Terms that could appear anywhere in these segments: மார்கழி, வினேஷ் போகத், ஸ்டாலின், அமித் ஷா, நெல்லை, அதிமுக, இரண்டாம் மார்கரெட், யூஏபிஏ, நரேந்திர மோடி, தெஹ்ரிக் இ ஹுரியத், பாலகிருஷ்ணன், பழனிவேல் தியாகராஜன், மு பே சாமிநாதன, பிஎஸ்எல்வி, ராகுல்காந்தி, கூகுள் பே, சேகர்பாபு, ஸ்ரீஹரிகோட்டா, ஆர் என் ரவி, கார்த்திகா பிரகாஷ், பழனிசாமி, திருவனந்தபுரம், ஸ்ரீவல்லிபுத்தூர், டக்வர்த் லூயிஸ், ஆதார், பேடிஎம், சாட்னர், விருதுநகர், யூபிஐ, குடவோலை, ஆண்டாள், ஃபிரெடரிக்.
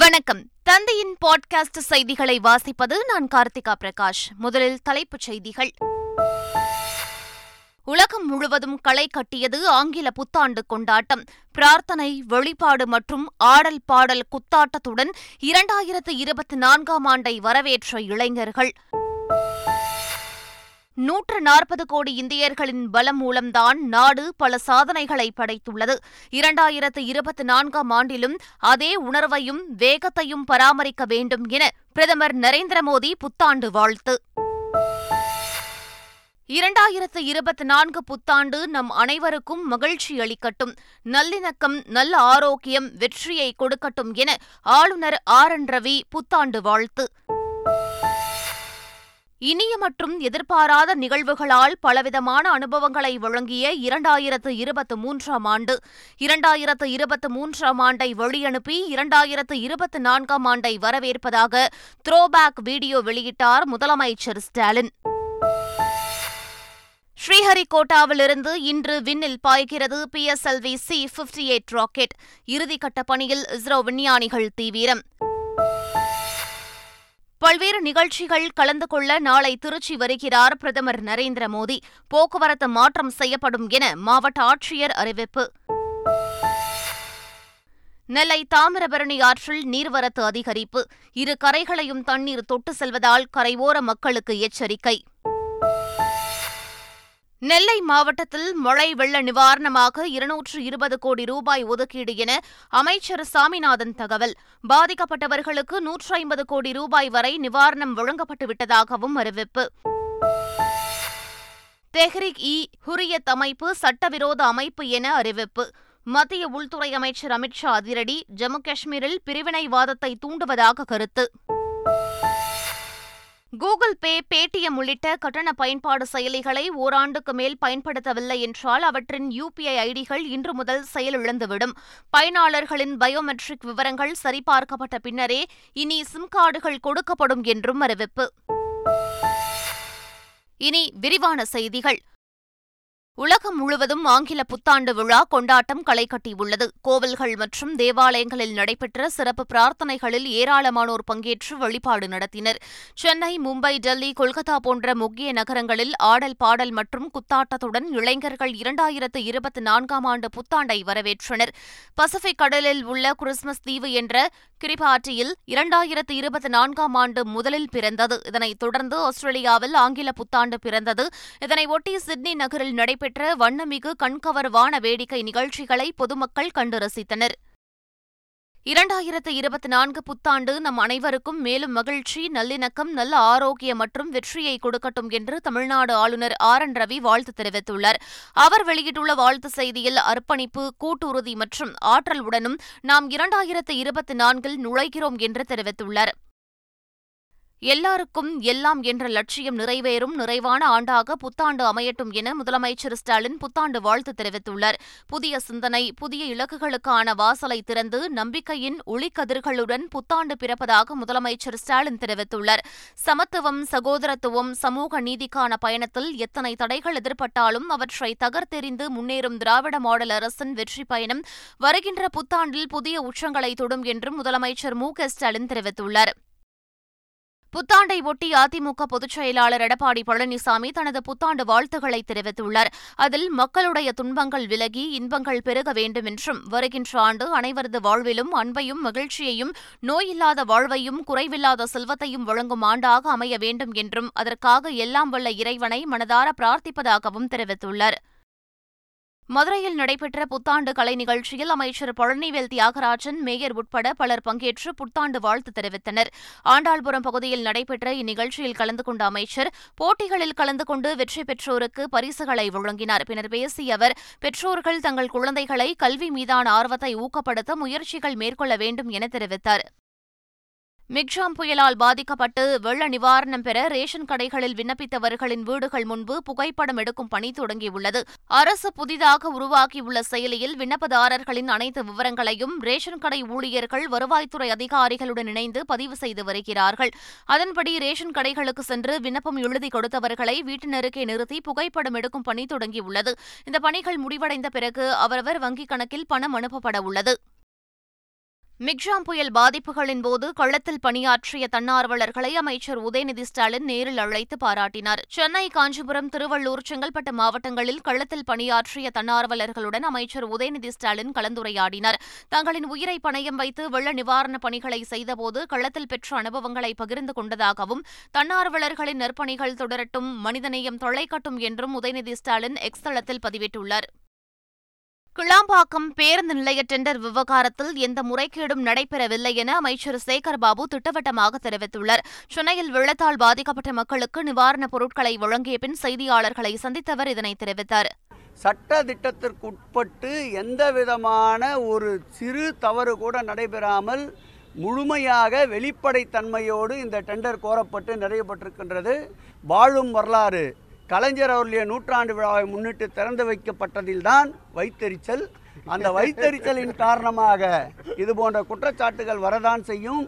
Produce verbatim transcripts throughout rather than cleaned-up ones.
வணக்கம். தந்தையின் பாட்காஸ்ட் செய்திகளை வாசிப்பது நான் கார்த்திகா பிரகாஷ். முதலில் தலைப்புச் செய்திகள். உலகம் முழுவதும் களை கட்டியது ஆங்கில புத்தாண்டு கொண்டாட்டம். பிரார்த்தனை, வழிபாடு மற்றும் ஆடல் பாடல் குத்தாட்டத்துடன் இரண்டாயிரத்து இருபத்தி நான்காம் ஆண்டை வரவேற்ற இளைஞர்கள். நூற்று நாற்பது கோடி இந்தியர்களின் பலம் மூலம்தான் நாடு பல சாதனைகளை படைத்துள்ளது. இரண்டாயிரத்து இருபத்தி நான்காம் ஆண்டிலும் அதே உணர்வையும் வேகத்தையும் பராமரிக்க வேண்டும் என பிரதமர் நரேந்திரமோடி புத்தாண்டு வாழ்த்து. இரண்டாயிரத்து இருபத்தி நான்கு புத்தாண்டு நம் அனைவருக்கும் மகிழ்ச்சி அளிக்கட்டும், நல்லிணக்கம், நல்ல ஆரோக்கியம், வெற்றியை கொடுக்கட்டும் என ஆளுநர் ஆர் என் ரவி புத்தாண்டு வாழ்த்து. இனிய மற்றும் எதிர்பாராத நிகழ்வுகளால் பலவிதமான அனுபவங்களை வழங்கிய இரண்டாயிரத்து இருபத்தி மூன்றாம் ஆண்டு இரண்டாயிரத்து இருபத்தி மூன்றாம் ஆண்டை வழியனுப்பி இரண்டாயிரத்து இருபத்தி நான்காம் ஆண்டை வரவேற்பதாக த்ரோபேக் வீடியோ வெளியிட்டார் முதலமைச்சர் ஸ்டாலின். ஸ்ரீஹரிகோட்டாவிலிருந்து இன்று விண்ணில் பாய்கிறது பிஎஸ்எல்வி C fifty eight rocket. இறுதிக்கட்ட பணியில் இஸ்ரோ விஞ்ஞானிகள் தீவிரம். பல்வேறு நிகழ்ச்சிகள் கலந்து கொள்ள நாளை திருச்சி வருகிறார் பிரதமர் நரேந்திர மோடி. போக்குவரத்து மாற்றம் செய்யப்படும் என மாவட்ட ஆட்சியர் அறிவிப்பு. நெல்லை தாமிரபரணி ஆற்றில் நீர்வரத்து அதிகரிப்பு. இரு கரைகளையும் தண்ணீர் தொட்டு செல்வதால் கரையோர மக்களுக்கு எச்சரிக்கை. நெல்லை மாவட்டத்தில் மழை வெள்ள நிவாரணமாக இருநூற்று இருபது கோடி ரூபாய் ஒதுக்கீடு என அமைச்சர் சாமிநாதன் தகவல். பாதிக்கப்பட்டவர்களுக்கு நூற்று ஐம்பது கோடி ரூபாய் வரை நிவாரணம் வழங்கப்பட்டுவிட்டதாகவும் அறிவிப்பு. தெஹ்ரிக் இ ஹுரியத் அமைப்பு சட்டவிரோத அமைப்பு என அறிவிப்பு. மத்திய உள்துறை அமைச்சர் அமித் ஷா அதிரடி. ஜம்மு காஷ்மீரில் பிரிவினைவாதத்தை தூண்டுவதாக கருத்து. கூகுள் பே, பேடிஎம் உள்ளிட்ட கட்டண பயன்பாடு செயலிகளை ஓராண்டுக்கு மேல் பயன்படுத்தவில்லை என்றால் அவற்றின் யூபிஐ ஐடிகள் இன்று முதல் செயலிழந்துவிடும். பயனாளர்களின் பயோமெட்ரிக் விவரங்கள் சரிபார்க்கப்பட்ட பின்னரே இனி சிம் கார்டுகள் கொடுக்கப்படும் என்றும் அறிவிப்பு. இனி விரிவான செய்திகள். உலகம் முழுவதும் ஆங்கில புத்தாண்டு விழா கொண்டாட்டம் களை கட்டியுள்ளது. கோவில்கள் மற்றும் தேவாலயங்களில் நடைபெற்ற சிறப்பு பிரார்த்தனைகளில் ஏராளமானோர் பங்கேற்று வழிபாடு நடத்தினர். சென்னை, மும்பை, டெல்லி, கொல்கத்தா போன்ற முக்கிய நகரங்களில் ஆடல் பாடல் மற்றும் குத்தாட்டத்துடன் இளைஞர்கள் இரண்டாயிரத்து இருபத்தி நான்காம் ஆண்டு புத்தாண்டை வரவேற்றனர். பசிபிக் கடலில் உள்ள கிறிஸ்துமஸ் தீவு என்ற கிரிபாட்டியில் இரண்டாயிரத்து இருபத்தி நான்காம் ஆண்டு முதலில் பிறந்தது. இதனைத் தொடர்ந்து ஆஸ்திரேலியாவில் ஆங்கில புத்தாண்டு பிறந்தது. இதனையொட்டி சிட்னி நகரில் நடைபெற்ற பெற்ற வண்ணமிகு கண்கவர்வான வேடிக்கை நிகழ்ச்சிகளை பொதுமக்கள் கண்டு ரசித்தனர். இரண்டாயிரத்து இருபத்தி நான்கு புத்தாண்டு நம் அனைவருக்கும் மேலும் மகிழ்ச்சி, நல்லிணக்கம், நல்ல ஆரோக்கியம் மற்றும் வெற்றியை கொடுக்கட்டும் என்று தமிழ்நாடு ஆளுநர் ஆர் என் ரவி வாழ்த்து தெரிவித்துள்ளார். அவர் வெளியிட்டுள்ள வாழ்த்து செய்தியில் அர்ப்பணிப்பு, கூட்டுறுதி மற்றும் ஆற்றலுடனும் நாம் இரண்டாயிரத்து இருபத்தி நான்கில் நுழைகிறோம் என்று தெரிவித்துள்ளார். எல்லாருக்கும் எல்லாம் என்ற லட்சியம் நிறைவேறும் நிறைவான ஆண்டாக புத்தாண்டு அமையட்டும் என முதலமைச்சர் ஸ்டாலின் புத்தாண்டு வாழ்த்து தெரிவித்துள்ளார். புதிய சிந்தனை, புதிய இலக்குகளுக்கான வாசலை திறந்து நம்பிக்கையின் ஒளிக்கதிர்களுடன் புத்தாண்டு பிறப்பதாக முதலமைச்சர் ஸ்டாலின் தெரிவித்துள்ளார். சமத்துவம், சகோதரத்துவம், சமூக நீதிக்கான பயணத்தில் எத்தனை தடைகள் எதிர்பட்டாலும் அவற்றை தகர்த்தெறிந்து முன்னேறும் திராவிட மாடல் அரசின் வெற்றி பயணம் வருகின்ற புத்தாண்டில் புதிய உச்சங்களை தொடும் என்றும் முதலமைச்சர் மு க ஸ்டாலின் தெரிவித்துள்ளார். புத்தாண்டை ஒட்டி அதிமுக பொதுச் செயலாளர் எடப்பாடி பழனிசாமி தனது புத்தாண்டு வாழ்த்துக்களை தெரிவித்துள்ளார். அதில் மக்களுடைய துன்பங்கள் விலகி இன்பங்கள் பெருக வேண்டும் என்றும், வருகின்ற ஆண்டு அனைவரது வாழ்விலும் அன்பையும் மகிழ்ச்சியையும் நோயில்லாத வாழ்வையும் குறைவில்லாத செல்வத்தையும் வழங்கும் ஆண்டாக அமைய வேண்டும் என்றும், அதற்காக எல்லாம் வல்ல இறைவனை மனதார பிரார்த்திப்பதாகவும் தெரிவித்துள்ளார். மதுரையில் நடைபெற்ற புத்தாண்டு கலை நிகழ்ச்சியில் அமைச்சர் பழனிவேல் தியாகராஜன், மேயர் உட்பட பலர் பங்கேற்று புத்தாண்டு வாழ்த்து தெரிவித்தனர். ஆண்டாள்புரம் பகுதியில் நடைபெற்ற இந்நிகழ்ச்சியில் கலந்து கொண்ட அமைச்சர் போட்டிகளில் கலந்து கொண்டு வெற்றி பெற்றோருக்கு பரிசுகளை வழங்கினார். பின்னர் பேசிய அவர், பெற்றோர்கள் தங்கள் குழந்தைகளை கல்வி மீதான ஆர்வத்தை ஊக்கப்படுத்த முயற்சிகள் மேற்கொள்ள வேண்டும் என தெரிவித்தார். மிக்ஜாம் புயலால் பாதிக்கப்பட்டு வெள்ள நிவாரணம் பெற ரேஷன் கடைகளில் விண்ணப்பித்தவர்களின் வீடுகள் முன்பு புகைப்படம் எடுக்கும் பணி தொடங்கியுள்ளது. அரசு புதிதாக உருவாக்கியுள்ள செயலியில் விண்ணப்பதாரர்களின் அனைத்து விவரங்களையும் ரேஷன் கடை ஊழியர்கள் வருவாய்த்துறை அதிகாரிகளுடன் இணைந்து பதிவு செய்து வருகிறார்கள். அதன்படி ரேஷன் கடைகளுக்கு சென்று விண்ணப்பம் எழுதி கொடுத்தவர்களை வீட்டினருக்கே நிறுத்தி புகைப்படம் எடுக்கும் பணி தொடங்கியுள்ளது. இந்த பணிகள் முடிவடைந்த பிறகு அவரவர் வங்கிக் கணக்கில் பணம் அனுப்பப்பட உள்ளது. மிக்ஜாம் புயல் பாதிப்புகளின் போது களத்தில் பணியாற்றிய தன்னார்வலர்களை அமைச்சர் உதயநிதி ஸ்டாலின் நேரில் அழைத்து பாராட்டினார். சென்னை, காஞ்சிபுரம், திருவள்ளூர், செங்கல்பட்டு மாவட்டங்களில் களத்தில் பணியாற்றிய தன்னார்வலர்களுடன் அமைச்சர் உதயநிதி ஸ்டாலின் கலந்துரையாடினார். தங்களின் உயிரை பணயம் வைத்து வெள்ள நிவாரணப் பணிகளை செய்தபோது களத்தில் பெற்ற அனுபவங்களை பகிர்ந்து கொண்டதாகவும், தன்னார்வலர்களின் நற்பணிகள் தொடரட்டும், மனிதநேயம் தொலைக்கட்டும் என்றும் உதயநிதி ஸ்டாலின் எக்ஸ் தளத்தில் பதிவிட்டுள்ளார். கிளாம்பாக்கம் பேருந்து நிலைய டெண்டர் விவகாரத்தில் எந்த முறைகேடும் நடைபெறவில்லை என அமைச்சர் சேகர்பாபு திட்டவட்டமாக தெரிவித்துள்ளார். சென்னையில் வெள்ளத்தால் பாதிக்கப்பட்ட மக்களுக்கு நிவாரணப் பொருட்களை வழங்கிய பின் செய்தியாளர்களை சந்தித்தவர் இதனை தெரிவித்தார். சட்ட திட்டத்திற்குட்பட்டு எந்த விதமான ஒரு சிறு தவறு கூட நடைபெறாமல் முழுமையாக வெளிப்படைத்தன்மையோடு இந்த டெண்டர் கோரப்பட்டு நிறைவேற்றப்பட்டிருக்கின்றது. வாழும் வரலாறு கலைஞர் அவருடைய நூற்றாண்டு விழாவை முன்னிட்டு திறந்து வைக்கப்பட்டதில்தான் வைத்தறிச்சல். அந்த வைத்தறிச்சலின் காரணமாக இது போன்ற குற்றச்சாட்டுகள் வரதான் செய்யும்.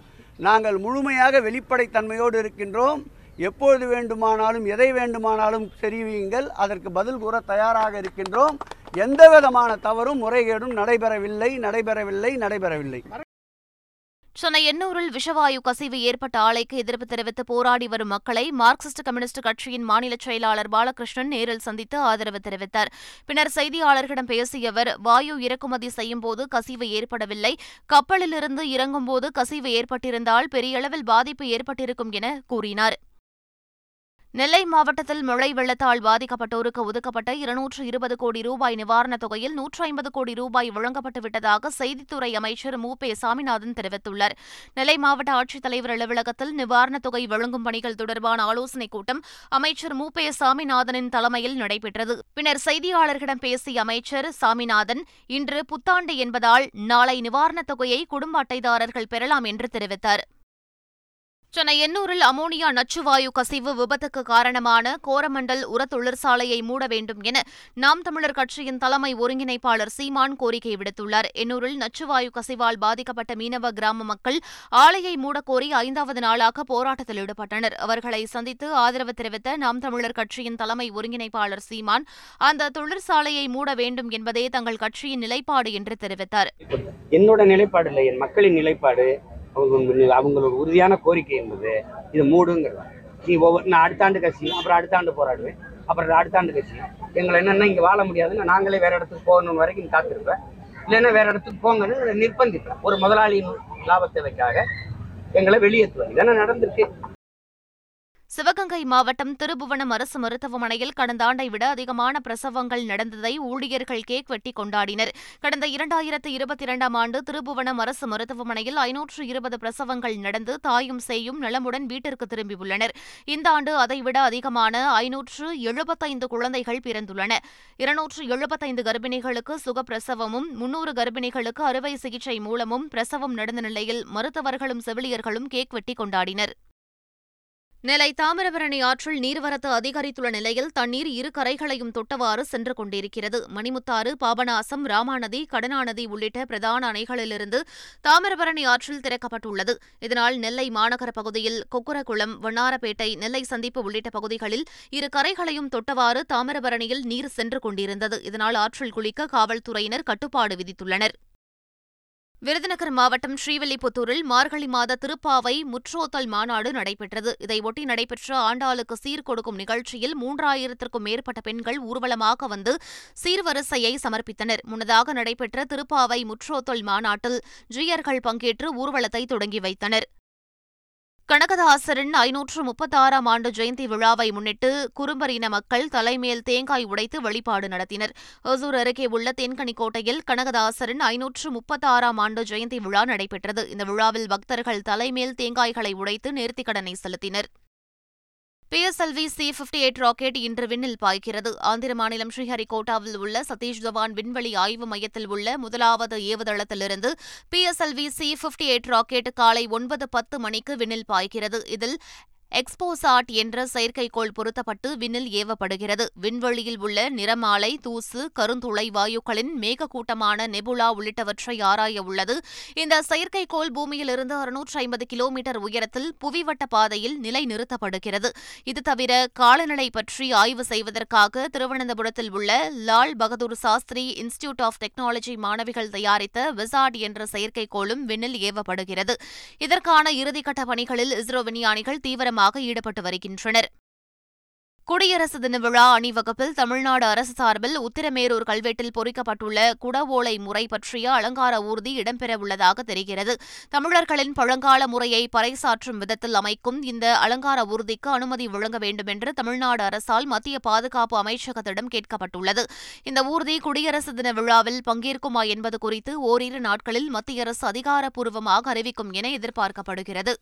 நாங்கள் முழுமையாக வெளிப்படைத்தன்மையோடு இருக்கின்றோம். எப்பொழுது வேண்டுமானாலும் எதை வேண்டுமானாலும் தெரிவியுங்கள், அதற்கு பதில் கூற தயாராக இருக்கின்றோம். எந்த விதமான தவறும் முறைகேடும் நடைபெறவில்லை நடைபெறவில்லை நடைபெறவில்லை சென்னை எண்ணூரில் விஷவாயு கசிவு ஏற்பட்ட ஆலைக்கு எதிர்ப்பு தெரிவித்து போராடி வரும் மக்களை மார்க்சிஸ்ட் கம்யூனிஸ்ட் கட்சியின் மாநில செயலாளர் பாலகிருஷ்ணன் நேரில் சந்தித்து ஆதரவு தெரிவித்தார். பின்னர் செய்தியாளர்களிடம் பேசிய அவர், வாயு இறக்குமதி செய்யும்போது கசிவு ஏற்படவில்லை, கப்பலிலிருந்து இறங்கும்போது கசிவு ஏற்பட்டிருந்தால் பெரிய அளவில் பாதிப்பு ஏற்பட்டிருக்கும் என கூறினார். நெல்லை மாவட்டத்தில் மழை வெள்ளத்தால் பாதிக்கப்பட்டோருக்கு ஒதுக்கப்பட்ட இருநூற்று இருபது கோடி ரூபாய் நிவாரணத் தொகையில் நூற்று ஐம்பது கோடி ரூபாய் வழங்கப்பட்டு விட்டதாக செய்தித்துறை அமைச்சர் மு பே சாமிநாதன் தெரிவித்துள்ளார். நெல்லை மாவட்ட ஆட்சித்தலைவர் அலுவலகத்தில் நிவாரணத் தொகை வழங்கும் பணிகள் தொடர்பான ஆலோசனைக் கூட்டம் அமைச்சர் மு பே சாமிநாதனின் தலைமையில் நடைபெற்றது. பின்னர் செய்தியாளர்களிடம் பேசிய அமைச்சர் சாமிநாதன், இன்று புத்தாண்டு என்பதால் நாளை நிவாரணத் தொகையை குடும்ப அட்டைதாரர்கள் பெறலாம் என்று தெரிவித்தார். சென்னை எண்ணூரில் அமோனியா நச்சுவாயு கசிவு விபத்துக்கு காரணமான கோரமண்டல் உர தொழிற்சாலையை மூட வேண்டும் என நாம் தமிழர் கட்சியின் தலைமை ஒருங்கிணைப்பாளர் சீமான் கோரிக்கை விடுத்துள்ளார். எண்ணூரில் நச்சுவாயு கசிவால் பாதிக்கப்பட்ட மீனவ கிராம மக்கள் ஆலையை மூடக்கோரி ஐந்தாவது நாளாக போராட்டத்தில் ஈடுபட்டனர். அவர்களை சந்தித்து ஆதரவு தெரிவித்த நாம் தமிழர் கட்சியின் தலைமை ஒருங்கிணைப்பாளர் சீமான், அந்த தொழிற்சாலையை மூட வேண்டும் என்பதே தங்கள் கட்சியின் நிலைப்பாடு என்று தெரிவித்தார். என்னோட நிலைப்பாடு இல்லை, என் மக்களின் நிலைப்பாடு, அவங்க அவங்களோட உறுதியான கோரிக்கை என்பது இது மூடுங்கிறது. நீ ஒவ்வொரு நான் அடுத்த ஆண்டு கட்சியும் அப்புறம் அடுத்த ஆண்டு போராடுவேன், அப்புறம் அடுத்த ஆண்டு கட்சியும் எங்களை என்னென்னா இங்கே வாழ முடியாதுன்னு நாங்களே வேறு இடத்துக்கு போகணும் வரைக்கும் காத்திருப்பேன், இல்லைன்னா வேறு இடத்துக்கு போங்கன்னு நிர்பந்திப்பேன். ஒரு முதலாளியின் லாபத்தேவைக்காக எங்களை வெளியேற்றுவேன். இதென்ன நடந்திருக்கு? சிவகங்கை மாவட்டம் திருபுவனம் அரசு மருத்துவமனையில் கடந்த ஆண்டை விட அதிகமான பிரசவங்கள் நடந்ததை ஊழியர்கள் கேக் வெட்டி கொண்டாடினர். கடந்த இரண்டாயிரத்து இருபத்தி இரண்டாம் ஆண்டு திருபுவனம் அரசு மருத்துவமனையில் ஐநூற்று இருபது பிரசவங்கள் நடந்து தாயும் சேயும் நலமுடன் வீட்டிற்கு திரும்பியுள்ளனர். இந்த ஆண்டு அதைவிட அதிகமான ஐநூற்று எழுபத்தைந்து குழந்தைகள் பிறந்துள்ளன. இருநூற்று எழுபத்தைந்து கர்ப்பிணிகளுக்கு சுகப்பிரசவமும் முன்னூறு கர்ப்பிணிகளுக்கு அறுவை சிகிச்சை மூலமும் பிரசவம் நடந்த நிலையில் மருத்துவர்களும் செவிலியர்களும் கேக் வெட்டி கொண்டாடினர். நெல்லை தாமிரபரணி ஆற்றில் நீர்வரத்து அதிகரித்துள்ள நிலையில் தண்ணீர் இரு கரைகளையும் தொட்டவாறு சென்று கொண்டிருக்கிறது. மணிமுத்தாறு, பாபநாசம், ராமாநதி, கடனாநதி உள்ளிட்ட பிரதான அணைகளிலிருந்து தாமிரபரணி ஆற்றில் திறக்கப்பட்டுள்ளது. இதனால் நெல்லை மாநகர பகுதியில் கொக்குரகுளம், வண்ணாரப்பேட்டை, நெல்லை சந்திப்பு உள்ளிட்ட பகுதிகளில் இரு கரைகளையும் தொட்டவாறு தாமிரபரணியில் நீர் சென்று கொண்டிருந்தது. இதனால் ஆற்றில் குளிக்க காவல்துறையினர் கட்டுப்பாடு விதித்துள்ளனர். விருதுநகர் மாவட்டம் ஸ்ரீவல்லிபுத்தூரில் மார்கழி மாத திருப்பாவை முற்றோத்தல் மாநாடு நடைபெற்றது. இதையொட்டி நடைபெற்ற ஆண்டாளுக்கு சீர்கொடுக்கும் நிகழ்ச்சியில் மூன்றாயிரத்திற்கும் மேற்பட்ட பெண்கள் ஊர்வலமாக வந்து சீர்வரிசையை சமர்ப்பித்தனர். முன்னதாக நடைபெற்ற திருப்பாவை முற்றோத்தல் மாநாட்டில் ஜியர்கள் பங்கேற்று ஊர்வலத்தை தொடங்கி வைத்தனர். கனகதாசரின் ஐநூற்று முப்பத்தாறாம் ஆண்டு ஜெயந்தி விழாவை முன்னிட்டு குறும்பறியின மக்கள் தலைமேல் தேங்காய் உடைத்து வழிபாடு நடத்தினர். ஒசூர் அருகே உள்ள தென்கணிக்கோட்டையில் கனகதாசரின் ஐநூற்று முப்பத்தாறாம் ஆண்டு ஜெயந்தி விழா நடைபெற்றது. இந்த விழாவில் பக்தர்கள் தலைமேல் தேங்காய்களை உடைத்து நேர்த்திக்கடனை செலுத்தினர். பிஎஸ்எல்வி C fifty eight rocket இன்று விண்ணில் பாய்கிறது. ஆந்திர மாநிலம் ஸ்ரீஹரிகோட்டாவில் உள்ள சதீஷ் தவான் விண்வெளி ஆய்வு மையத்தில் உள்ள முதலாவது ஏவுதளத்திலிருந்து பிஎஸ்எல்வி C fifty eight rocket காலை ஒன்பது பத்து மணிக்கு விண்ணில் பாய்கிறது. இதில் எக்ஸ்போசாட் என்ற செயற்கைக்கோள் பொருத்தப்பட்டு விண்ணில் ஏவப்படுகிறது. விண்வெளியில் உள்ள நிறமாலை, தூசு, கருந்துளை வாயுக்களின் மேகக்கூட்டமான நெபுலா உள்ளிட்டவற்றை ஆராய உள்ளது. இந்த செயற்கைக்கோள் பூமியிலிருந்து அறுநூற்று ஐம்பது கிலோமீட்டர் உயரத்தில் புவிவட்ட பாதையில் நிலைநிறுத்தப்படுகிறது. இது தவிர காலநிலை பற்றி ஆய்வு செய்வதற்காக திருவனந்தபுரத்தில் உள்ள Lal Bahadur Shastri institute of technology மாணவிகள் தயாரித்த விசாட் என்ற செயற்கைக்கோளும் விண்ணில் ஏவப்படுகிறது. இதற்கான இறுதிக்கட்ட பணிகளில் இஸ்ரோ விஞ்ஞானிகள் தீவிரமாக ஈடுபட்டு வருகின்றனர். குடியரசு தின விழா அணிவகுப்பில் தமிழ்நாடு அரசு சார்பில் உத்திரமேரூர் கல்வெட்டில் பொறிக்கப்பட்டுள்ள குடவோலை முறை பற்றிய அலங்கார ஊர்தி இடம்பெறவுள்ளதாக தெரிகிறது. தமிழர்களின் பழங்கால முறையை பறைசாற்றும் விதத்தில் அமைக்கும் இந்த அலங்கார ஊர்திக்கு அனுமதி வழங்க வேண்டும் என்று தமிழ்நாடு அரசால் மத்திய பாதுகாப்பு அமைச்சகத்திடம் கேட்கப்பட்டுள்ளது. இந்த ஊர்தி குடியரசு தின விழாவில் பங்கேற்குமா என்பது குறித்து ஓரிரு நாட்களில் மத்திய அரசு அதிகாரப்பூர்வமாக அறிவிக்கும் என எதிர்பார்க்கப்படுகிறது.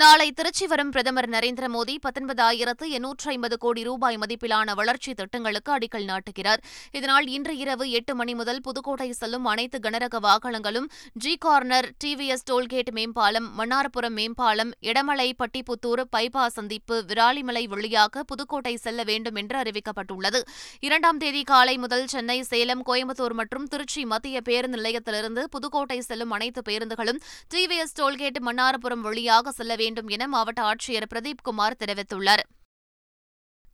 நாளை திருச்சி வரும் பிரதமர் நரேந்திரமோடி பத்தொன்பதாயிரத்து எண்ணூற்று ஐம்பது கோடி ரூபாய் மதிப்பிலான வளர்ச்சி திட்டங்களுக்கு அடிக்கல் நாட்டுகிறார். இதனால் இன்று இரவு எட்டு மணி முதல் புதுக்கோட்டை செல்லும் அனைத்து கனரக வாகனங்களும் ஜி கார்னர், டிவிஎஸ் டோல்கேட் மேம்பாலம், மன்னார்புரம் மேம்பாலம், எடமலை, பட்டிப்புத்தூர், பைபா சந்திப்பு, விராலிமலை வழியாக புதுக்கோட்டை செல்ல வேண்டும் என்று அறிவிக்கப்பட்டுள்ளது. இரண்டாம் தேதி காலை முதல் சென்னை, சேலம், கோயம்புத்தூர் மற்றும் திருச்சி மத்திய பேருந்து நிலையத்திலிருந்து புதுக்கோட்டை செல்லும் அனைத்து பேருந்துகளும் டிவிஎஸ் டோல்கேட், மன்னார்புரம் வழியாக செல்ல வேண்டும் என மாவட்ட ஆட்சியர் பிரதீப்குமார் தெரிவித்துள்ளார்.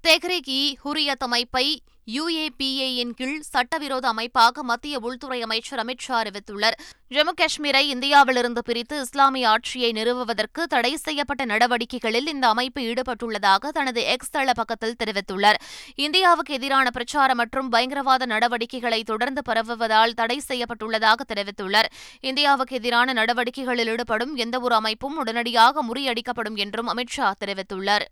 தெஹ்ரிக் இ ஹுரியத் அமைப்பை யூஏபிஏயின் கீழ் சட்டவிரோத அமைப்பாக மத்திய உள்துறை அமைச்சர் அமித் ஷா அறிவித்துள்ளார். ஜம்மு காஷ்மீரை இந்தியாவிலிருந்து பிரித்து இஸ்லாமிய ஆட்சியை நிறுவுவதற்கு தடை செய்யப்பட்ட நடவடிக்கைகளில் இந்த அமைப்பு ஈடுபட்டுள்ளதாக தனது எக்ஸ் தள பக்கத்தில் தெரிவித்துள்ளார். இந்தியாவுக்கு எதிரான பிரச்சாரம் மற்றும் பயங்கரவாத நடவடிக்கைகளை தொடர்ந்து பரவுவதால் தடை செய்யப்பட்டுள்ளதாக தெரிவித்துள்ளார். இந்தியாவுக்கு எதிரான நடவடிக்கைகளில் ஈடுபடும் எந்தவொரு அமைப்பும் உடனடியாக முறியடிக்கப்படும் என்றும் அமித் ஷா தெரிவித்துள்ளார்.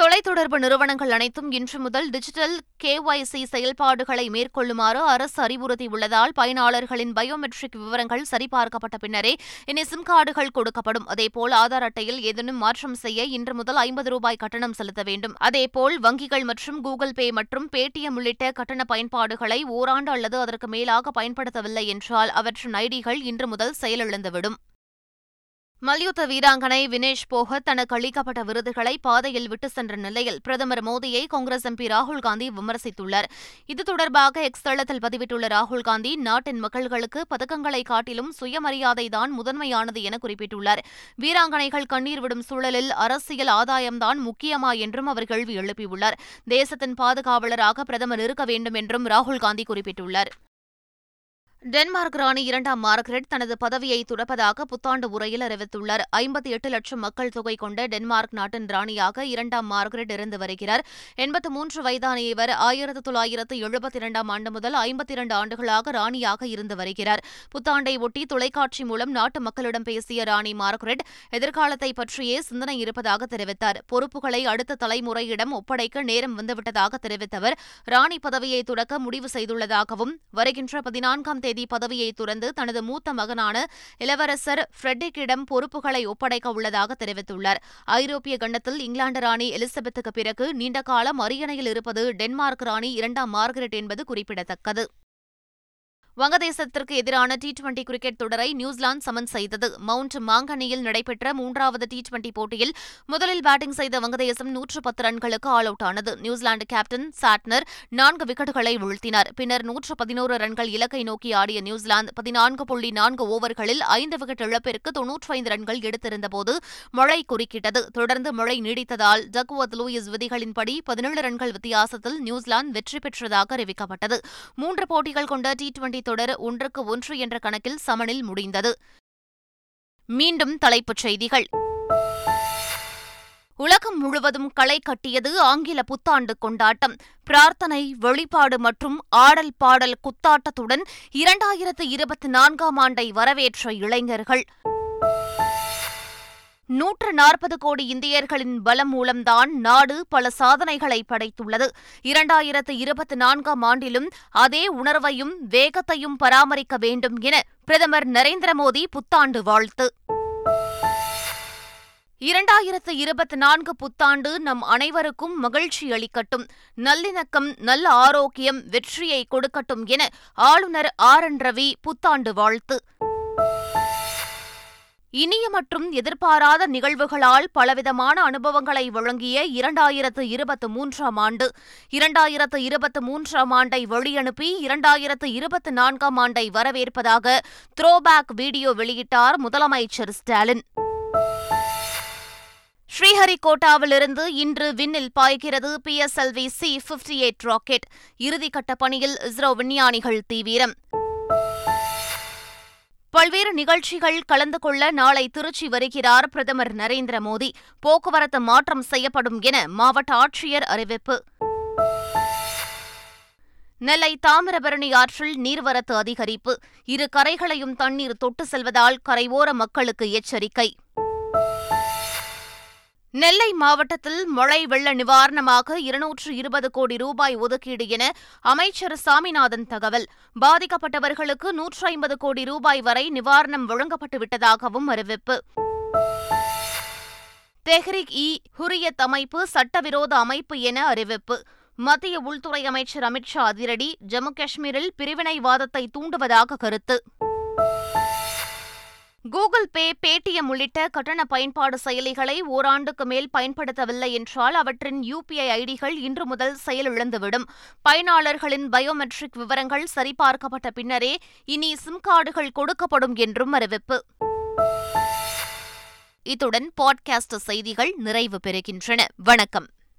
தொலைத்தொடர்பு நிறுவனங்கள் அனைத்தும் இன்று முதல் டிஜிட்டல் கேஒய்சி செயல்பாடுகளை மேற்கொள்ளுமாறு அரசு அறிவுறுத்தியுள்ளதால் பயனாளர்களின் பயோமெட்ரிக் விவரங்கள் சரிபார்க்கப்பட்ட பின்னரே இனி சிம் கார்டுகள் கொடுக்கப்படும். அதேபோல் ஆதார் அட்டையில் ஏதேனும் மாற்றம் செய்ய இன்று முதல் ஐம்பது ரூபாய் கட்டணம் செலுத்த வேண்டும். அதேபோல் வங்கிகள் மற்றும் கூகுள் பே மற்றும் பேடிஎம் உள்ளிட்ட கட்டண பயன்பாடுகளை ஓராண்டு அல்லது அதற்கு மேலாக பயன்படுத்தவில்லை என்றால் அவற்றின் ஐடிகள் இன்று முதல் செயலிழந்துவிடும். மல்யுத்த வீராங்கனை வினேஷ் போகத் தனக்கு அளிக்கப்பட்ட விருதுகளை பாதையில் விட்டு சென்ற நிலையில் பிரதமர் மோடியை காங்கிரஸ் எம்பி ராகுல்காந்தி விமர்சித்துள்ளார். இது தொடர்பாக எக்ஸ் தளத்தில் பதிவிட்டுள்ள ராகுல்காந்தி, நாட்டின் மக்களுக்கு பதக்கங்களை காட்டிலும் சுயமரியாதைதான் முதன்மையானது என குறிப்பிட்டுள்ளார். வீராங்கனைகள் கண்ணீர் விடும் சூழலில் அரசியல் ஆதாயம்தான் முக்கியமா என்றும் அவர் கேள்வி எழுப்பியுள்ளார். தேசத்தின் பாதுகாவலராக பிரதமர் இருக்க வேண்டும் என்றும் ராகுல்காந்தி குறிப்பிட்டுள்ளார். டென்மார்க் ராணி இரண்டாம் மார்கெட் தனது பதவியை துறப்பதாக புத்தாண்டு உரையில் அறிவித்துள்ளார். ஐம்பத்தி எட்டு லட்சம் மக்கள் தொகை கொண்ட டென்மார்க் நாட்டின் ராணியாக இரண்டாம் மார்கெட் இருந்து வருகிறார். எண்பத்து மூன்று வயதான இவர் ஆயிரத்து தொள்ளாயிரத்து எழுபத்தி இரண்டாம் ஆண்டு முதல் ஐம்பத்தி இரண்டு ஆண்டுகளாக ராணியாக இருந்து வருகிறார். புத்தாண்டை ஒட்டி தொலைக்காட்சி மூலம் நாட்டு மக்களிடம் பேசிய ராணி மார்கெட் எதிர்காலத்தை பற்றியே சிந்தனை இருப்பதாக தெரிவித்தார். பொறுப்புகளை அடுத்த தலைமுறையிடம் ஒப்படைக்க நேரம் வந்துவிட்டதாக தெரிவித்த அவர் ராணி பதவியை துறக்க முடிவு செய்துள்ளதாகவும் வருகின்ற பதினான்காம் தேதி பதவியை துறந்து தனது மூத்த மகனான இளவரசர் ஃபிரெடரிக்கிடம் பொறுப்புகளை ஒப்படைக்க உள்ளதாக தெரிவித்துள்ளார். ஐரோப்பிய கண்டத்தில் இங்கிலாந்து ராணி எலிசபெத்துக்கு பிறகு நீண்டகாலம் அரியணையில் இருப்பது டென்மார்க் ராணி இரண்டாம் மார்கரெட் என்பது குறிப்பிடத்தக்கது. வங்கதேசத்திற்கு எதிரான டி டுவெண்டி கிரிக்கெட் தொடரை நியூசிலாந்து சமன் செய்தது. மவுண்ட் மாங்கனியில் நடைபெற்ற மூன்றாவது டி டுவெண்டி போட்டியில் முதலில் பேட்டிங் செய்த வங்கதேசம் நூற்று பத்து ரன்களுக்கு ஆல் அவுட் ஆனது. நியூசிலாந்து கேப்டன் சாட்னர் நான்கு விக்கெட்டுகளை வீழ்த்தினார். பின்னர் நூற்று பதினோரு ரன்கள் இலக்கை நோக்கி ஆடிய நியூசிலாந்து பதினான்கு புள்ளி நான்கு ஓவர்களில் ஐந்து விக்கெட் இழப்பிற்கு தொன்னூற்றி ஐந்து ரன்கள் எடுத்திருந்தபோது மழை குறுக்கிட்டது. தொடர்ந்து மழை நீடித்ததால் டக்வர்த் லூயிஸ் விதிகளின்படி பதினேழு ரன்கள் வித்தியாசத்தில் நியூசிலாந்து வெற்றி பெற்றதாக அறிவிக்கப்பட்டது. மூன்று போட்டிகள் கொண்ட டி டுவெண்டி தொடர் ஒன்றுக்கு ஒன்று என்ற கணக்கில் சமனில் முடிந்தது. மீண்டும் தலைப்புச் செய்திகள். உலகம் முழுவதும் களை கட்டியது ஆங்கில புத்தாண்டு கொண்டாட்டம். பிரார்த்தனை, வழிபாடு மற்றும் ஆடல் பாடல் குத்தாட்டத்துடன் இரண்டாயிரத்து இருபத்தி நான்காம் ஆண்டை வரவேற்ற இளைஞர்கள். நூற்று நாற்பது கோடி இந்தியர்களின் பலம் மூலம்தான் நாடு பல சாதனைகளை படைத்துள்ளது. இரண்டாயிரத்து இருபத்தி நான்காம் ஆண்டிலும் அதே உணர்வையும் வேகத்தையும் பராமரிக்க வேண்டும் என பிரதமர் நரேந்திர மோடி புத்தாண்டு வாழ்த்து. இரண்டாயிரத்து இருபத்தி நான்கு புத்தாண்டு நம் அனைவருக்கும் மகிழ்ச்சி அளிக்கட்டும், நல்லிணக்கம், நல்ல ஆரோக்கியம், வெற்றியை கொடுக்கட்டும் என ஆளுநர் ஆர் என் ரவி புத்தாண்டு வாழ்த்து. இனிய மற்றும் எதிர்பாராத நிகழ்வுகளால் பலவிதமான அனுபவங்களை வழங்கிய இரண்டாயிரத்து இருபத்து மூன்றாம் ஆண்டு இரண்டாயிரத்து இருபத்து மூன்றாம் ஆண்டை வழியனுப்பி இரண்டாயிரத்து இருபத்தி நான்காம் ஆண்டை வரவேற்பதாக த்ரோபேக் வீடியோ வெளியிட்டார் முதலமைச்சர் ஸ்டாலின். ஸ்ரீஹரிகோட்டாவிலிருந்து இன்று விண்ணில் பாய்கிறது பிஎஸ்எல்வி C fifty eight rocket. இறுதிக்கட்ட பணியில் இஸ்ரோ விஞ்ஞானிகள் தீவிரம். பல்வேறு நிகழ்ச்சிகள் கலந்து கொள்ள நாளை திருச்சி வருகிறார் பிரதமர் நரேந்திரமோடி. போக்குவரத்து மாற்றம் செய்யப்படும் என மாவட்ட ஆட்சியர் அறிவிப்பு. நெல்லை தாமிரபரணி ஆற்றில் நீர்வரத்து அதிகரிப்பு. இரு கரைகளையும் தண்ணீர் தொட்டு செல்வதால் கரையோர மக்களுக்கு எச்சரிக்கை. நெல்லை மாவட்டத்தில் மழை வெள்ள நிவாரணமாக இருநூற்று இருபது கோடி ரூபாய் ஒதுக்கீடு என அமைச்சர் சாமிநாதன் தகவல். பாதிக்கப்பட்டவர்களுக்கு நூற்று ஐம்பது கோடி ரூபாய் வரை நிவாரணம் வழங்கப்பட்டுவிட்டதாகவும் அறிவிப்பு. தெஹ்ரிக் இ ஹுரியத் அமைப்பு சட்டவிரோத அமைப்பு என அறிவிப்பு. மத்திய உள்துறை அமைச்சர் அமித் ஷா அதிரடி. ஜம்மு காஷ்மீரில் பிரிவினைவாதத்தை தூண்டுவதாக கருத்து. கூகுள் பே, பேடிஎம் உள்ளிட்ட கட்டண பயன்பாடு செயலிகளை ஓராண்டுக்கு மேல் பயன்படுத்தவில்லை என்றால் அவற்றின் யூபிஐ ஐடிகள் இன்று முதல் செயலிழந்துவிடும். பயனாளர்களின் பயோமெட்ரிக் விவரங்கள் சரிபார்க்கப்பட்ட பின்னரே இனி சிம் கார்டுகள் கொடுக்கப்படும் என்றும் அறிவிப்பு. இத்துடன் பாட்காஸ்ட் செய்திகள் நிறைவு பெறுகின்றன. வணக்கம்.